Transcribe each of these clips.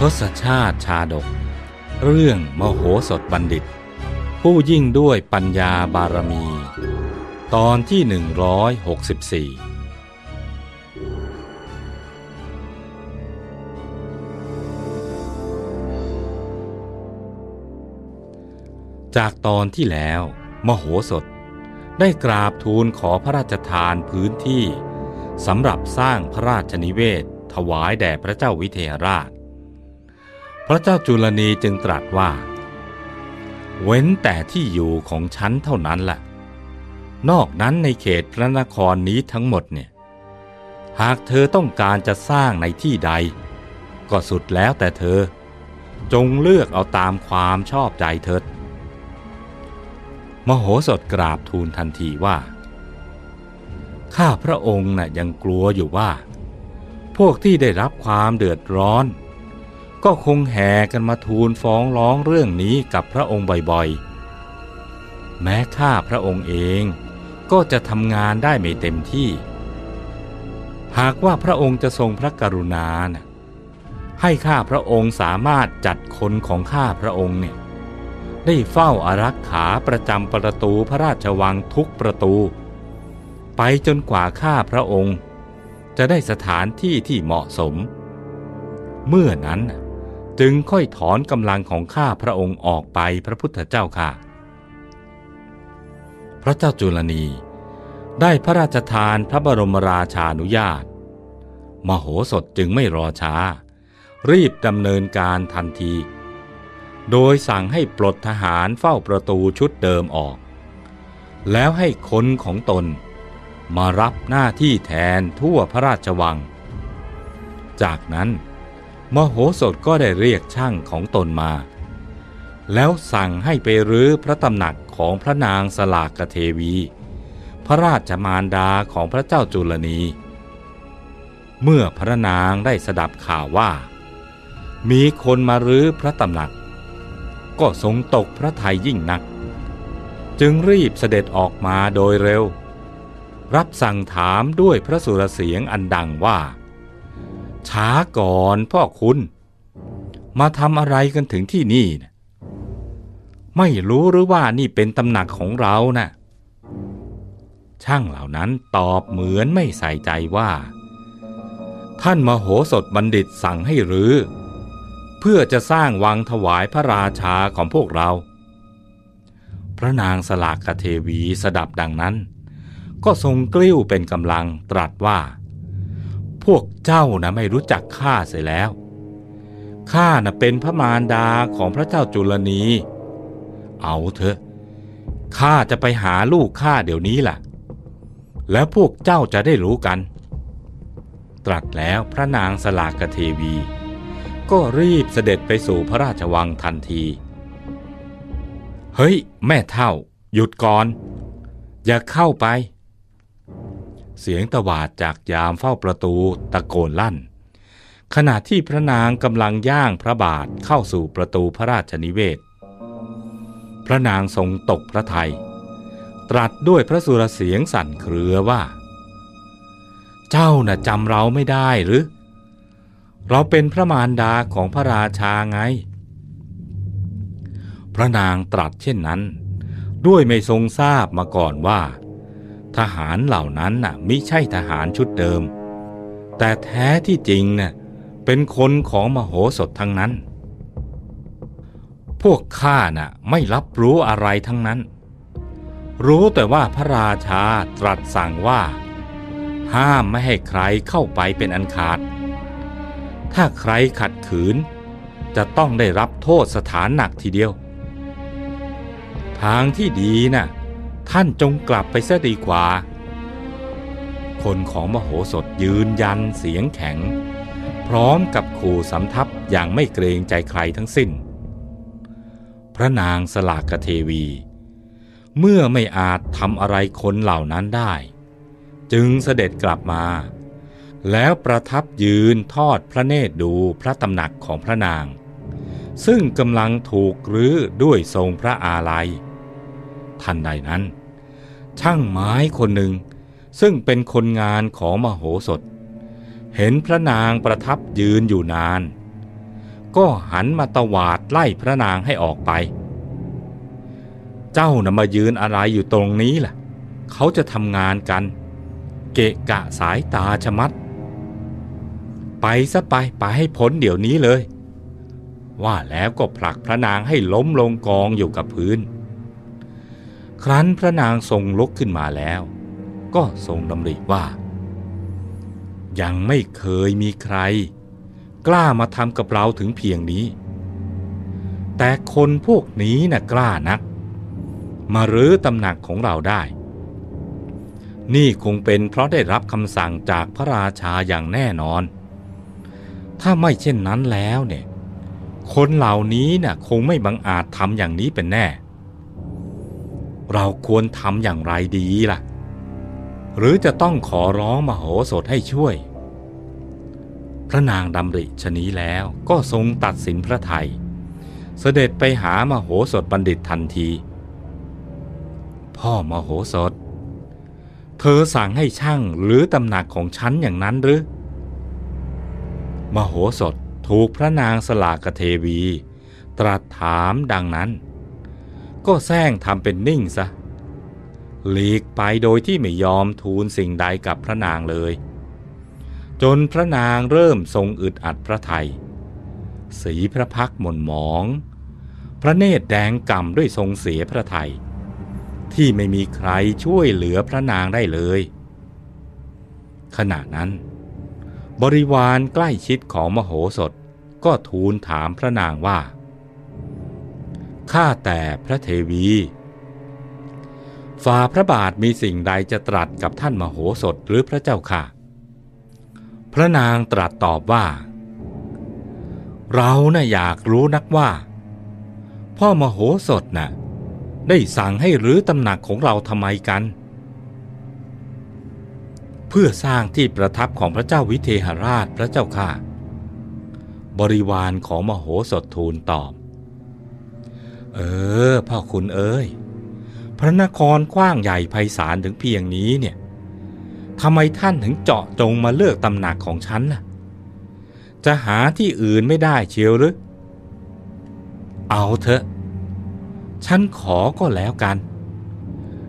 ทศชาติชาดกเรื่องมโหสถบัณฑิตผู้ยิ่งด้วยปัญญาบารมีตอนที่164จากตอนที่แล้วมโหสถได้กราบทูลขอพระราชทานพื้นที่สำหรับสร้างพระราชนิเวศถวายแด่พระเจ้าวิเทหราชพระเจ้าจุลนีจึงตรัสว่าเว้นแต่ที่อยู่ของฉันเท่านั้นแหละนอกนั้นในเขตพระนครนี้ทั้งหมดเนี่ยหากเธอต้องการจะสร้างในที่ใดก็สุดแล้วแต่เธอจงเลือกเอาตามความชอบใจเถิดมโหสถกราบทูลทันทีว่าข้าพระองค์นะยังกลัวอยู่ว่าพวกที่ได้รับความเดือดร้อนก็คงแห่กันมาทูลฟ้องร้องเรื่องนี้กับพระองค์บ่อยๆแม้ข้าพระองค์เองก็จะทำงานได้ไม่เต็มที่หากว่าพระองค์จะทรงพระกรุณาให้ข้าพระองค์สามารถจัดคนของข้าพระองค์เนี่ยได้เฝ้าอารักขาประจำประตูพระราชวังทุกประตูไปจนกว่าข้าพระองค์จะได้สถานที่ที่เหมาะสมเมื่อนั้นจึงค่อยถอนกำลังของข้าพระองค์ออกไปพระพุทธเจ้าค่ะพระเจ้าจุลนีได้พระราชทานพระบรมราชานุญาตมโหสถจึงไม่รอช้ารีบดำเนินการทันทีโดยสั่งให้ปลดทหารเฝ้าประตูชุดเดิมออกแล้วให้คนของตนมารับหน้าที่แทนทั่วพระราชวังจากนั้นมโหสถก็ได้เรียกช่างของตนมาแล้วสั่งให้ไปรื้อพระตำหนักของพระนางสลากเทวีพระราชมารดาของพระเจ้าจุลนีเมื่อพระนางได้สดับข่าวว่ามีคนมารื้อพระตำหนักก็ทรงตกพระทัยยิ่งนักจึงรีบเสด็จออกมาโดยเร็วรับสั่งถามด้วยพระสุรเสียงอันดังว่าช้าก่อนพ่อคุณมาทำอะไรกันถึงที่นี่นะไม่รู้หรือว่านี่เป็นตำหนักของเรานะช่างเหล่านั้นตอบเหมือนไม่ใส่ใจว่าท่านมโหสถบัณฑิตสั่งให้รื้อเพื่อจะสร้างวังถวายพระราชาของพวกเราพระนางสลากเทวีสดับดังนั้นก็ทรงกลิ้วเป็นกำลังตรัสว่าพวกเจ้านะไม่รู้จักข้าเสียแล้วข้านะเป็นพระมารดาของพระเจ้าจุลนีเอาเถอะข้าจะไปหาลูกข้าเดี๋ยวนี้ล่ะแล้วพวกเจ้าจะได้รู้กันตรัสแล้วพระนางสลากเทวีก็รีบเสด็จไปสู่พระราชวังทันทีเฮ้ยแม่เฒ่าหยุดก่อนอย่าเข้าไปเสียงตวาดจากยามเฝ้าประตูตะโกนลั่นขณะที่พระนางกำลังย่างพระบาทเข้าสู่ประตูพระราชนิเวศพระนางทรงตกพระทัยตรัสด้วยพระสุรเสียงสั่นเครือว่าเจ้าน่ะจำเราไม่ได้หรือเราเป็นพระมารดาของพระราชาไงพระนางตรัสเช่นนั้นด้วยไม่ทรงทราบมาก่อนว่าทหารเหล่านั้นมิใช่ทหารชุดเดิมแต่แท้ที่จริงเป็นคนของมโหสถทั้งนั้นพวกข้าไม่รับรู้อะไรทั้งนั้นรู้แต่ว่าพระราชาตรัสสั่งว่าห้ามไม่ให้ใครเข้าไปเป็นอันขาดถ้าใครขัดขืนจะต้องได้รับโทษสถานหนักทีเดียวทางที่ดีท่านจงกลับไปเสียดีกว่าคนของมโหสถยืนยันเสียงแข็งพร้อมกับขู่สำทับอย่างไม่เกรงใจใครทั้งสิ้นพระนางสลากเทวีเมื่อไม่อาจทำอะไรคนเหล่านั้นได้จึงเสด็จกลับมาแล้วประทับยืนทอดพระเนตรดูพระตำหนักของพระนางซึ่งกำลังถูกรื้อด้วยทรงพระอาลัย ทันใดนั้นช่างไม้คนหนึ่งซึ่งเป็นคนงานของมโหสถเห็นพระนางประทับยืนอยู่นานก็หันมาตวาดไล่พระนางให้ออกไปเจ้าน่ะมายืนอะไรอยู่ตรงนี้ล่ะเขาจะทำงานกันเกะกะสายตาชะมัดไปซะไปให้พ้นเดี๋ยวนี้เลยว่าแล้วก็ผลักพระนางให้ล้มลงกองอยู่กับพื้นครั้นพระนางทรงลุกขึ้นมาแล้วก็ทรงดำริว่ายังไม่เคยมีใครกล้ามาทำกับเราถึงเพียงนี้แต่คนพวกนี้น่ะกล้านักมารื้อตำหนักของเราได้นี่คงเป็นเพราะได้รับคำสั่งจากพระราชาอย่างแน่นอนถ้าไม่เช่นนั้นแล้วเนี่ยคนเหล่านี้น่ะคงไม่บังอาจทำอย่างนี้เป็นแน่เราควรทำอย่างไรดีล่ะหรือจะต้องขอร้องมโหสถให้ช่วยพระนางดำริชะนี้แล้วก็ทรงตัดสินพระทัยเสด็จไปหามโหสถบัณฑิตทันทีพ่อมโหสถเธอสั่งให้ช่างหรือตำหนักของฉันอย่างนั้นหรือมโหสถถูกพระนางสลากเทวีตรัสถามดังนั้นก็แซงทำเป็นนิ่งซะหลีกไปโดยที่ไม่ยอมทูลสิ่งใดกับพระนางเลยจนพระนางเริ่มทรงอึดอัดพระทัยสีพระพักตร์หม่นหมองพระเนตรแดงก่ำด้วยทรงเสียพระทัยที่ไม่มีใครช่วยเหลือพระนางได้เลยขณะนั้นบริวารใกล้ชิดของมโหสถก็ทูลถามพระนางว่าข้าแต่พระเทวีฝ่าพระบาทมีสิ่งใดจะตรัสกับท่านมโหสถหรือพระเจ้าค่ะพระนางตรัสตอบว่าเราน่ะอยากรู้นักว่าพ่อมโหสถน่ะได้สั่งให้รื้อตำหนักของเราทำไมกันเพื่อสร้างที่ประทับของพระเจ้าวิเทหราชพระเจ้าข้าบริวารของมโหสถทูลตอบพ่อคุณเอ้ยพระนครกว้างใหญ่ไพศาลถึงเพียงนี้เนี่ยทำไมท่านถึงเจาะจงมาเลือกตำหนักของฉันล่ะจะหาที่อื่นไม่ได้เชียวหรือเอาเถอะฉันขอก็แล้วกัน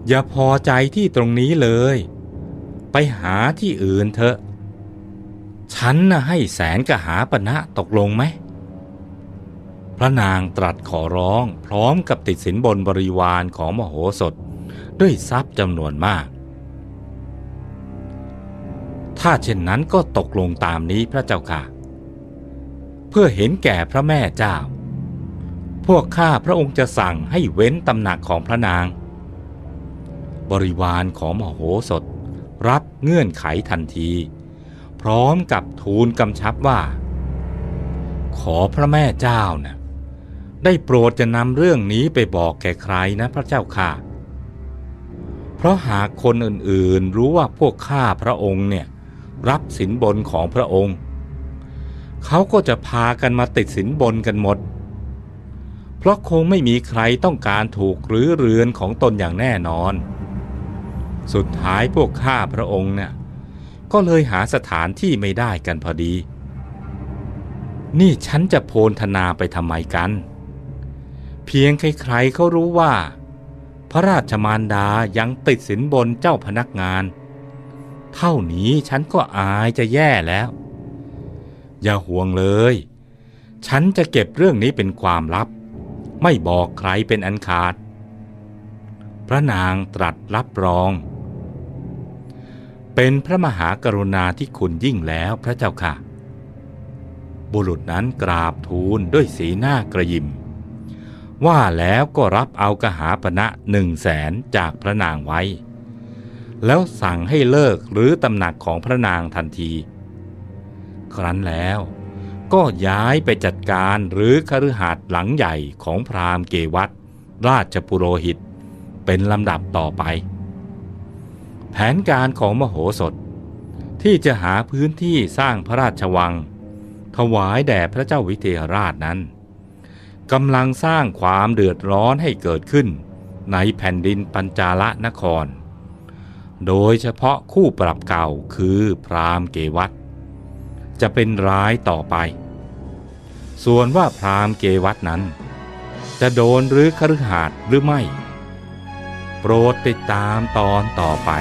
อย่าพอใจที่ตรงนี้เลยไปหาที่อื่นเถอะฉันน่ะให้แสนกหาปณะตกลงไหมพระนางตรัสขอร้องพร้อมกับติดสินบนบริวารของมโหสถด้วยทรัพย์จำนวนมากถ้าเช่นนั้นก็ตกลงตามนี้พระเจ้าค่ะเพื่อเห็นแก่พระแม่เจ้าพวกข้าพระองค์จะสั่งให้เว้นตำหนักของพระนางบริวารของมโหสถรับเงื่อนไขทันทีพร้อมกับทูลกำชับว่าขอพระแม่เจ้านะได้โปรดจะนำเรื่องนี้ไปบอกแก่ใครนะพระเจ้าค่ะเพราะหากคนอื่นๆรู้ว่าพวกข้าพระองค์เนี่ยรับสินบนของพระองค์เขาก็จะพากันมาติดสินบนกันหมดเพราะคงไม่มีใครต้องการถูกรื้อเรือนของตนอย่างแน่นอนสุดท้ายพวกข้าพระองค์เนี่ยก็เลยหาสถานที่ไม่ได้กันพอดีนี่ฉันจะโพลธนาไปทำไมกันเพียงใครๆเขารู้ว่าพระราชมารดายังติดสินบนเจ้าพนักงานเท่านี้ฉันก็อายจะแย่แล้วอย่าห่วงเลยฉันจะเก็บเรื่องนี้เป็นความลับไม่บอกใครเป็นอันขาดพระนางตรัสรับรองเป็นพระมหากรุณาธิคุณยิ่งแล้วพระเจ้าค่ะบุรุษนั้นกราบทูลด้วยสีหน้ากระยิมว่าแล้วก็รับเอากหาปณะ 100,000 จากพระนางไว้แล้วสั่งให้เลิกหรือตำหนักของพระนางทันทีครั้นแล้วก็ย้ายไปจัดการหรือคฤหาสน์หลังใหญ่ของพราหมณ์เกวัฏราชปุโรหิตเป็นลำดับต่อไปแผนการของมโหสถที่จะหาพื้นที่สร้างพระราชวังถวายแด่พระเจ้าวิเทหราชนั้นกำลังสร้างความเดือดร้อนให้เกิดขึ้น ในแผ่นดินปัญจาลนครโดยเฉพาะคู่ปรับเก่าคือพราหมณ์เกวัฏจะเป็นร้ายต่อไปส่วนว่าพราหมณ์เกวัฏนั้นจะโดนหรือคฤหัสถ์หรือไม่โปรดติดตามตอนต่อไป